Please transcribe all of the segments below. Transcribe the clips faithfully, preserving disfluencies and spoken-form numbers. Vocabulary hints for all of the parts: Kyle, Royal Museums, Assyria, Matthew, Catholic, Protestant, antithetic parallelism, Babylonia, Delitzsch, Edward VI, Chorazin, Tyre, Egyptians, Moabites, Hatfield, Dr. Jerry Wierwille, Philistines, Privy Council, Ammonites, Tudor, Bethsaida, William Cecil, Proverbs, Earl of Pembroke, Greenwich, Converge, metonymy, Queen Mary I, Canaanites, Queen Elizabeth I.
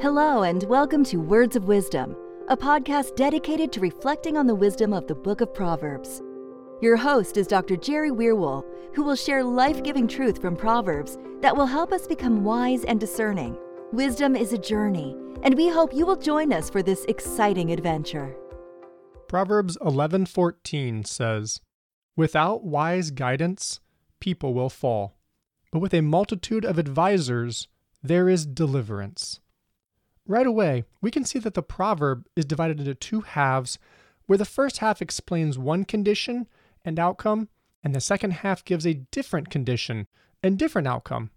Hello and welcome to Words of Wisdom, a podcast dedicated to reflecting on the wisdom of the Book of Proverbs. Your host is Doctor Jerry Wierwille, who will share life-giving truth from Proverbs that will help us become wise and discerning. Wisdom is a journey, and we hope you will join us for this exciting adventure. Proverbs eleven fourteen says, "Without wise guidance, people will fall, but with a multitude of advisers, there is deliverance." Right away, we can see that the proverb is divided into two halves, where the first half explains one condition and outcome, and the second half gives a different condition and different outcome.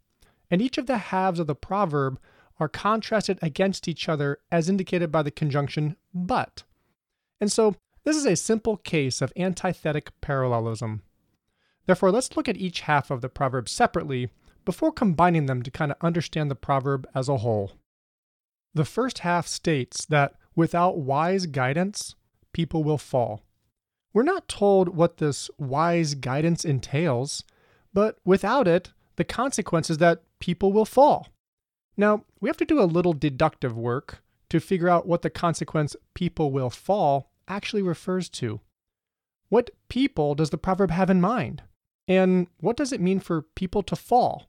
And each of the halves of the proverb are contrasted against each other as indicated by the conjunction but. And so, this is a simple case of antithetic parallelism. Therefore, let's look at each half of the proverb separately before combining them to kind of understand the proverb as a whole. The first half states that without wise guidance, people will fall. We're not told what this wise guidance entails, but without it, the consequence is that people will fall. Now, we have to do a little deductive work to figure out what the consequence people will fall actually refers to. What people does the proverb have in mind? And what does it mean for people to fall?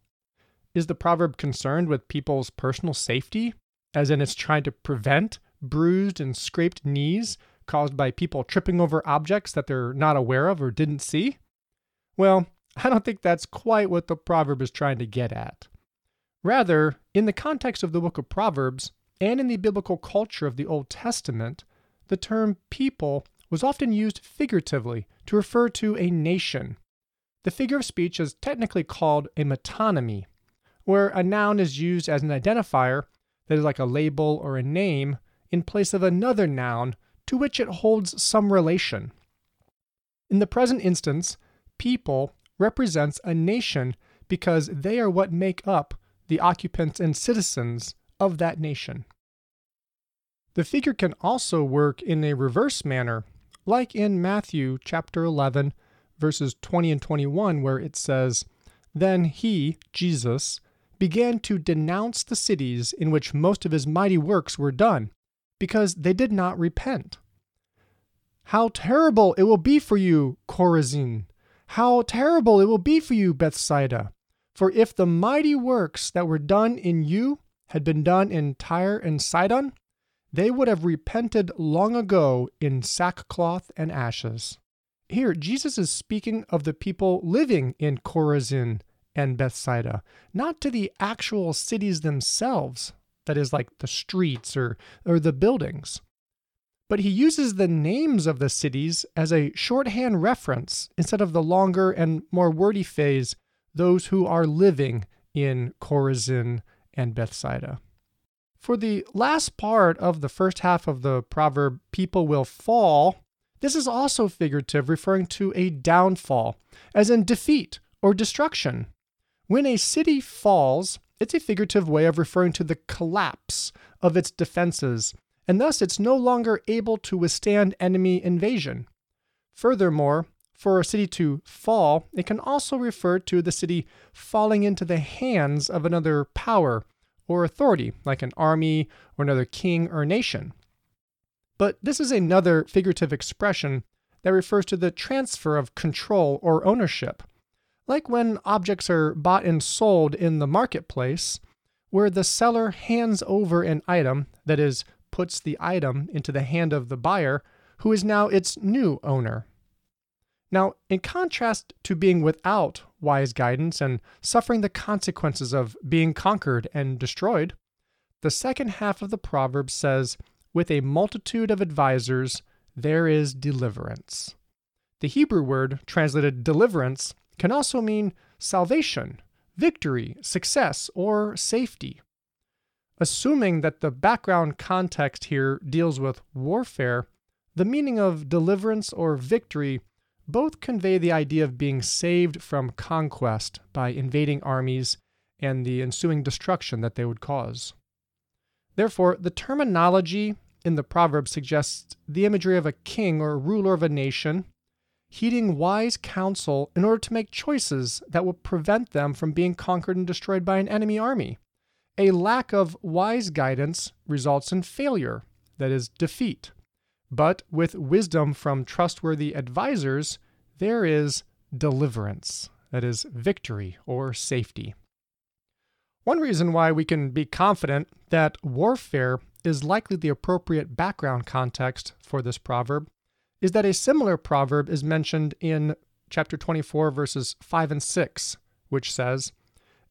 Is the proverb concerned with people's personal safety? As in it's trying to prevent bruised and scraped knees caused by people tripping over objects that they're not aware of or didn't see? Well, I don't think that's quite what the proverb is trying to get at. Rather, in the context of the book of Proverbs and in the biblical culture of the Old Testament, the term people was often used figuratively to refer to a nation. The figure of speech is technically called a metonymy, where a noun is used as an identifier that is like a label or a name, in place of another noun to which it holds some relation. In the present instance, people represents a nation because they are what make up the occupants and citizens of that nation. The figure can also work in a reverse manner, like in Matthew chapter eleven, verses twenty and twenty-one, where it says, "Then he, Jesus, began to denounce the cities in which most of his mighty works were done, because they did not repent. How terrible it will be for you, Chorazin! How terrible it will be for you, Bethsaida! For if the mighty works that were done in you had been done in Tyre and Sidon, they would have repented long ago in sackcloth and ashes." Here, Jesus is speaking of the people living in Chorazin and Bethsaida, not to the actual cities themselves, that is like the streets or, or the buildings. But he uses the names of the cities as a shorthand reference instead of the longer and more wordy phrase, "those who are living in Chorazin and Bethsaida." For the last part of the first half of the proverb, "people will fall," this is also figurative, referring to a downfall, as in defeat or destruction. When a city falls, it's a figurative way of referring to the collapse of its defenses, and thus it's no longer able to withstand enemy invasion. Furthermore, for a city to fall, it can also refer to the city falling into the hands of another power or authority, like an army or another king or nation. But this is another figurative expression that refers to the transfer of control or ownership, like when objects are bought and sold in the marketplace, where the seller hands over an item, that is, puts the item into the hand of the buyer, who is now its new owner. Now, in contrast to being without wise guidance and suffering the consequences of being conquered and destroyed, the second half of the proverb says, "With a multitude of advisers, there is deliverance." The Hebrew word translated deliverance can also mean salvation, victory, success, or safety. Assuming that the background context here deals with warfare, the meaning of deliverance or victory both convey the idea of being saved from conquest by invading armies and the ensuing destruction that they would cause. Therefore, the terminology in the proverb suggests the imagery of a king or ruler of a nation heeding wise counsel in order to make choices that will prevent them from being conquered and destroyed by an enemy army, A lack of wise guidance results in failure, that is, defeat. But with wisdom from trustworthy advisors, there is deliverance, that is, victory or safety. One reason why we can be confident that warfare is likely the appropriate background context for this proverb is that a similar proverb is mentioned in chapter twenty-four, verses five and six, which says,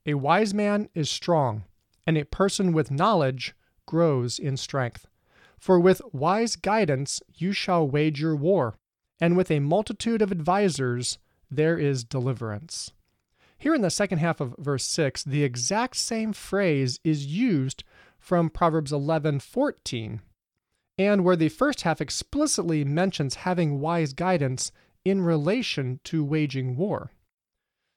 "A wise man is strong, and a person with knowledge grows in strength. For with wise guidance you shall wage your war, and with a multitude of advisers there is deliverance." Here in the second half of verse six, the exact same phrase is used from Proverbs eleven fourteen, and where the first half explicitly mentions having wise guidance in relation to waging war.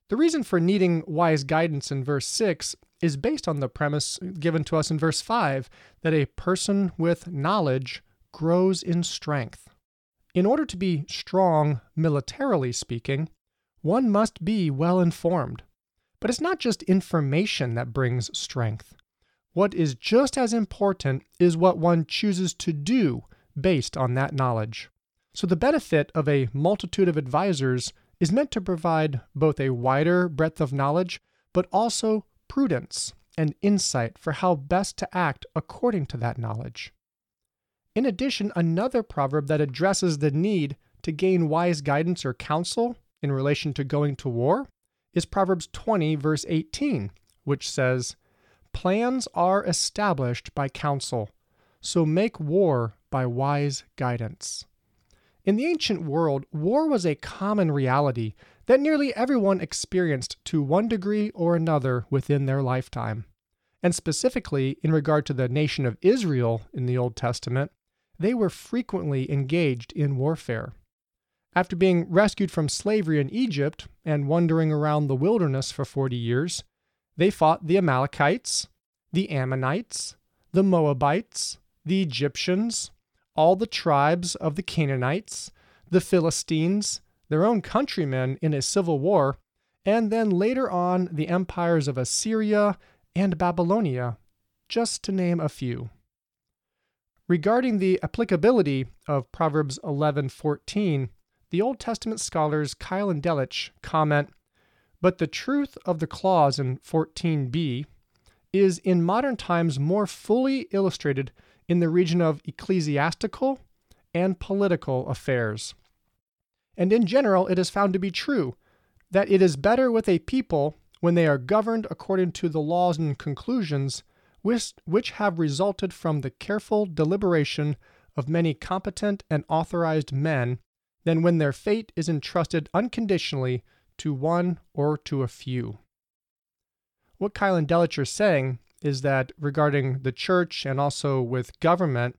The reason for needing wise guidance in verse six is based on the premise given to us in verse five, that a person with knowledge grows in strength. In order to be strong, militarily speaking, one must be well informed. But it's not just information that brings strength. What is just as important is what one chooses to do based on that knowledge. So the benefit of a multitude of advisors is meant to provide both a wider breadth of knowledge, but also prudence and insight for how best to act according to that knowledge. In addition, another proverb that addresses the need to gain wise guidance or counsel in relation to going to war is Proverbs twenty, verse eighteen, which says, "Plans are established by counsel, so make war by wise guidance." In the ancient world, war was a common reality that nearly everyone experienced to one degree or another within their lifetime. And specifically, in regard to the nation of Israel in the Old Testament, they were frequently engaged in warfare. After being rescued from slavery in Egypt and wandering around the wilderness for forty years, they fought the Amalekites, the Ammonites, the Moabites, the Egyptians, all the tribes of the Canaanites, the Philistines, their own countrymen in a civil war, and then later on the empires of Assyria and Babylonia, just to name a few. Regarding the applicability of Proverbs eleven fourteen, the Old Testament scholars Kyle and Delitzsch comment, "But the truth of the clause in fourteen b is in modern times more fully illustrated in the region of ecclesiastical and political affairs. And in general, it is found to be true that it is better with a people when they are governed according to the laws and conclusions which, which have resulted from the careful deliberation of many competent and authorized men than when their fate is entrusted unconditionally to one or to a few." What Kyle and Delitzsch are saying is that regarding the church and also with government,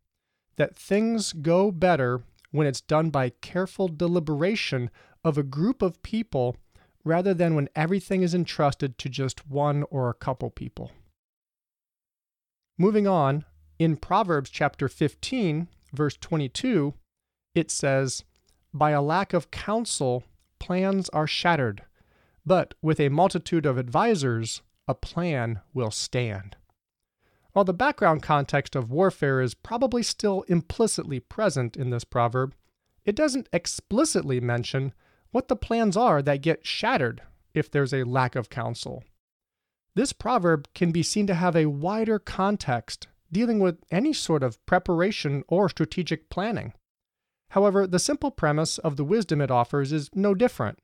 that things go better when it's done by careful deliberation of a group of people rather than when everything is entrusted to just one or a couple people. Moving on, in Proverbs chapter fifteen, verse twenty-two, it says, "By a lack of counsel, plans are shattered, but with a multitude of advisors, a plan will stand." While the background context of warfare is probably still implicitly present in this proverb, it doesn't explicitly mention what the plans are that get shattered if there's a lack of counsel. This proverb can be seen to have a wider context dealing with any sort of preparation or strategic planning. However, the simple premise of the wisdom it offers is no different.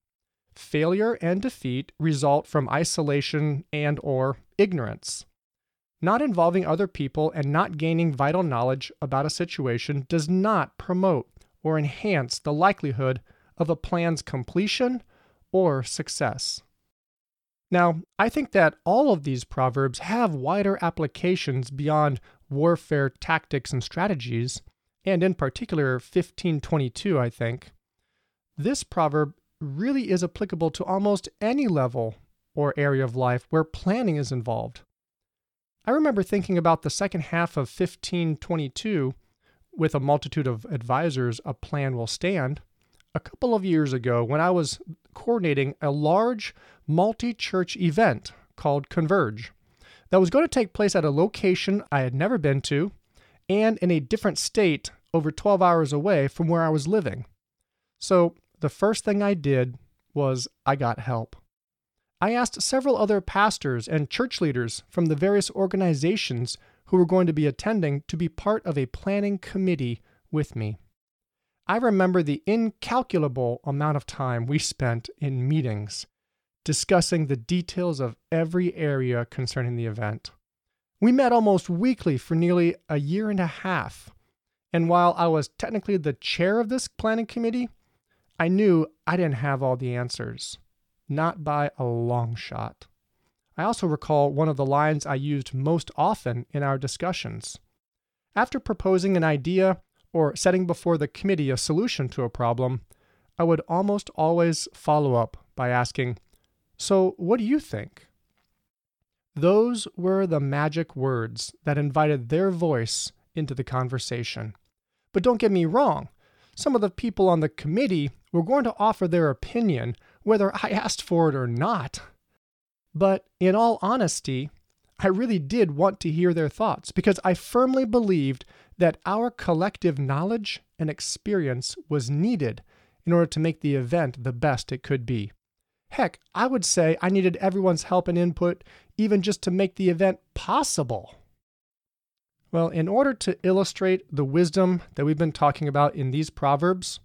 Failure and defeat result from isolation and or ignorance. Not involving other people and not gaining vital knowledge about a situation does not promote or enhance the likelihood of a plan's completion or success. Now, I think that all of these proverbs have wider applications beyond warfare tactics and strategies, and in particular fifteen twenty-two, I think. This proverb really is applicable to almost any level or area of life where planning is involved. I remember thinking about the second half of fifteen twenty-two, "With a multitude of advisors, a plan will stand," a couple of years ago when I was coordinating a large multi-church event called Converge that was going to take place at a location I had never been to and in a different state over twelve hours away from where I was living. So the first thing I did was I got help. I asked several other pastors and church leaders from the various organizations who were going to be attending to be part of a planning committee with me. I remember the incalculable amount of time we spent in meetings discussing the details of every area concerning the event. We met almost weekly for nearly a year and a half, and while I was technically the chair of this planning committee, I knew I didn't have all the answers, not by a long shot. I also recall one of the lines I used most often in our discussions. After proposing an idea or setting before the committee a solution to a problem, I would almost always follow up by asking, "So, what do you think?" Those were the magic words that invited their voice into the conversation. But don't get me wrong, some of the people on the committee were going to offer their opinion, whether I asked for it or not. But in all honesty, I really did want to hear their thoughts because I firmly believed that our collective knowledge and experience was needed in order to make the event the best it could be. Heck, I would say I needed everyone's help and input even just to make the event possible. Well, in order to illustrate the wisdom that we've been talking about in these Proverbs,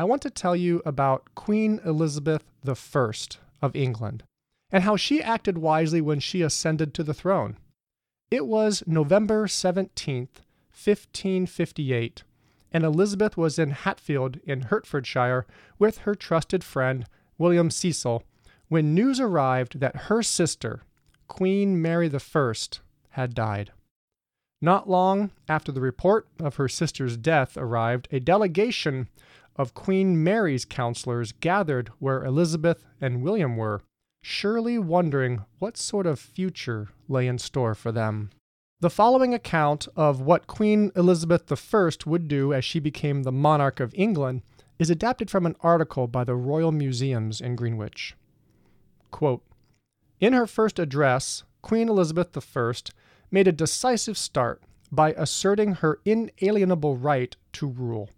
I want to tell you about Queen Elizabeth the First of England and how she acted wisely when she ascended to the throne. It was November seventeenth, fifteen fifty-eight, and Elizabeth was in Hatfield in Hertfordshire with her trusted friend William Cecil when news arrived that her sister, Queen Mary the First, had died. Not long after the report of her sister's death arrived, a delegation of Queen Mary's counselors gathered where Elizabeth and William were, surely wondering what sort of future lay in store for them. The following account of what Queen Elizabeth the First would do as she became the monarch of England is adapted from an article by the Royal Museums in Greenwich. Quote, "In her first address, Queen Elizabeth the First made a decisive start by asserting her inalienable right to rule,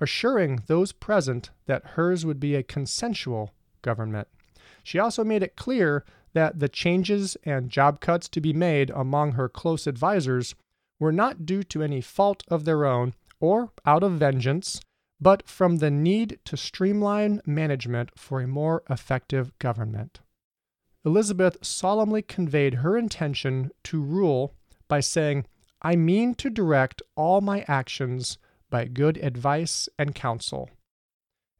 assuring those present that hers would be a consensual government. She also made it clear that the changes and job cuts to be made among her close advisers were not due to any fault of their own or out of vengeance, but from the need to streamline management for a more effective government. Elizabeth solemnly conveyed her intention to rule by saying, 'I mean to direct all my actions by good advice and counsel.'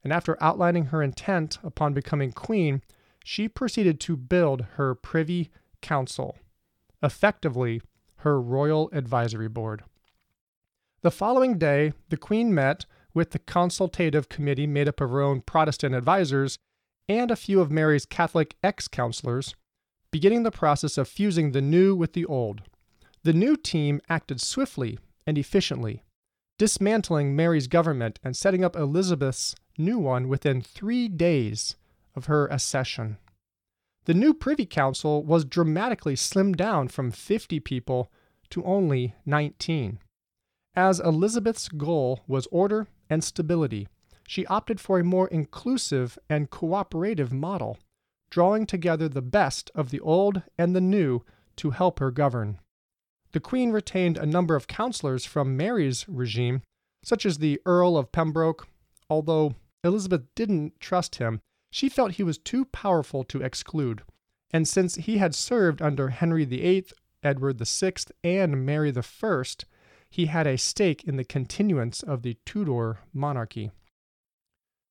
And after outlining her intent upon becoming queen, she proceeded to build her Privy Council, effectively her Royal Advisory Board. The following day, the queen met with the consultative committee made up of her own Protestant advisers and a few of Mary's Catholic ex-counselors, beginning the process of fusing the new with the old. The new team acted swiftly and efficiently, dismantling Mary's government and setting up Elizabeth's new one within three days of her accession. The new Privy Council was dramatically slimmed down from fifty people to only nineteen. As Elizabeth's goal was order and stability, she opted for a more inclusive and cooperative model, drawing together the best of the old and the new to help her govern. The Queen retained a number of counselors from Mary's regime, such as the Earl of Pembroke. Although Elizabeth didn't trust him, she felt he was too powerful to exclude, and since he had served under Henry the Eighth, Edward the Sixth, and Mary the First, he had a stake in the continuance of the Tudor monarchy.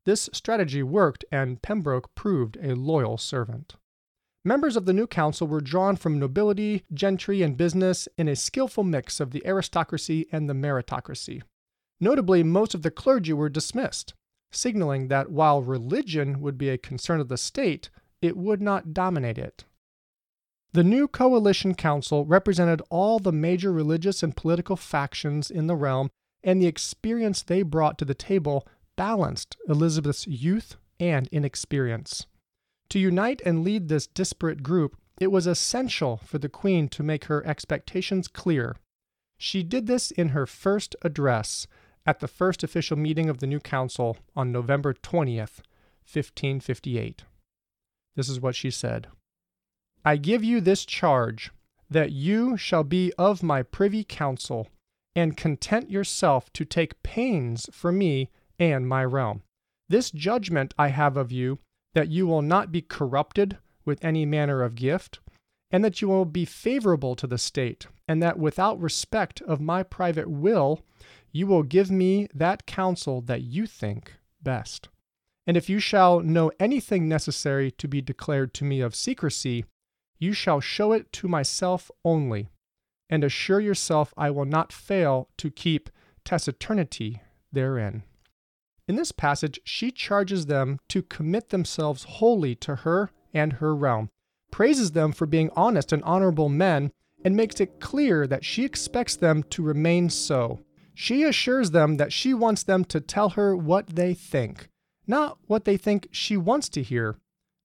This strategy worked, and Pembroke proved a loyal servant. Members of the new council were drawn from nobility, gentry, and business in a skillful mix of the aristocracy and the meritocracy. Notably, most of the clergy were dismissed, signaling that while religion would be a concern of the state, it would not dominate it. The new coalition council represented all the major religious and political factions in the realm, and the experience they brought to the table balanced Elizabeth's youth and inexperience. To unite and lead this disparate group it was essential for the Queen to make her expectations clear. She did this in her first address at the first official meeting of the new council on November twentieth, fifteen fifty-eight. This is what she said. I give you this charge, that you shall be of my privy council, and content yourself to take pains for me and my realm. This judgment I have of you, that you will not be corrupted with any manner of gift, and that you will be favorable to the state, and that without respect of my private will, you will give me that counsel that you think best. And if you shall know anything necessary to be declared to me of secrecy, you shall show it to myself only, and assure yourself I will not fail to keep taciturnity therein. In this passage, she charges them to commit themselves wholly to her and her realm, praises them for being honest and honorable men, and makes it clear that she expects them to remain so. She assures them that she wants them to tell her what they think, not what they think she wants to hear,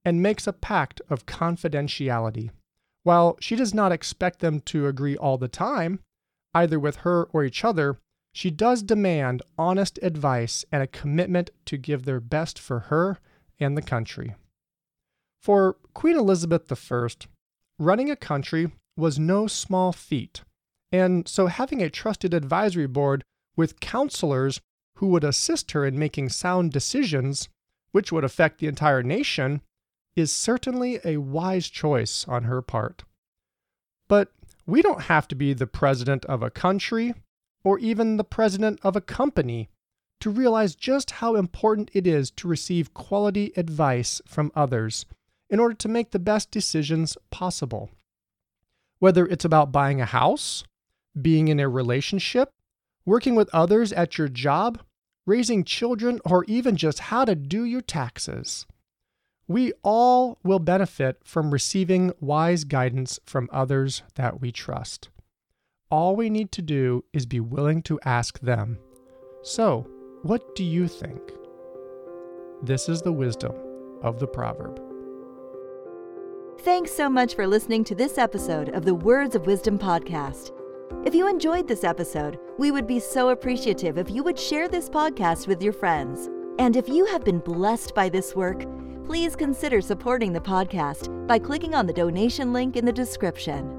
and makes a pact of confidentiality. While she does not expect them to agree all the time, either with her or each other, she does demand honest advice and a commitment to give their best for her and the country. For Queen Elizabeth the First, running a country was no small feat, and so having a trusted advisory board with counselors who would assist her in making sound decisions, which would affect the entire nation, is certainly a wise choice on her part. But we don't have to be the president of a country, or even the president of a company, to realize just how important it is to receive quality advice from others in order to make the best decisions possible. Whether it's about buying a house, being in a relationship, working with others at your job, raising children, or even just how to do your taxes. We all will benefit from receiving wise guidance from others that we trust. All we need to do is be willing to ask them. So, what do you think? This is the wisdom of the proverb. Thanks so much for listening to this episode of the Words of Wisdom podcast. If you enjoyed this episode, we would be so appreciative if you would share this podcast with your friends. And if you have been blessed by this work, please consider supporting the podcast by clicking on the donation link in the description.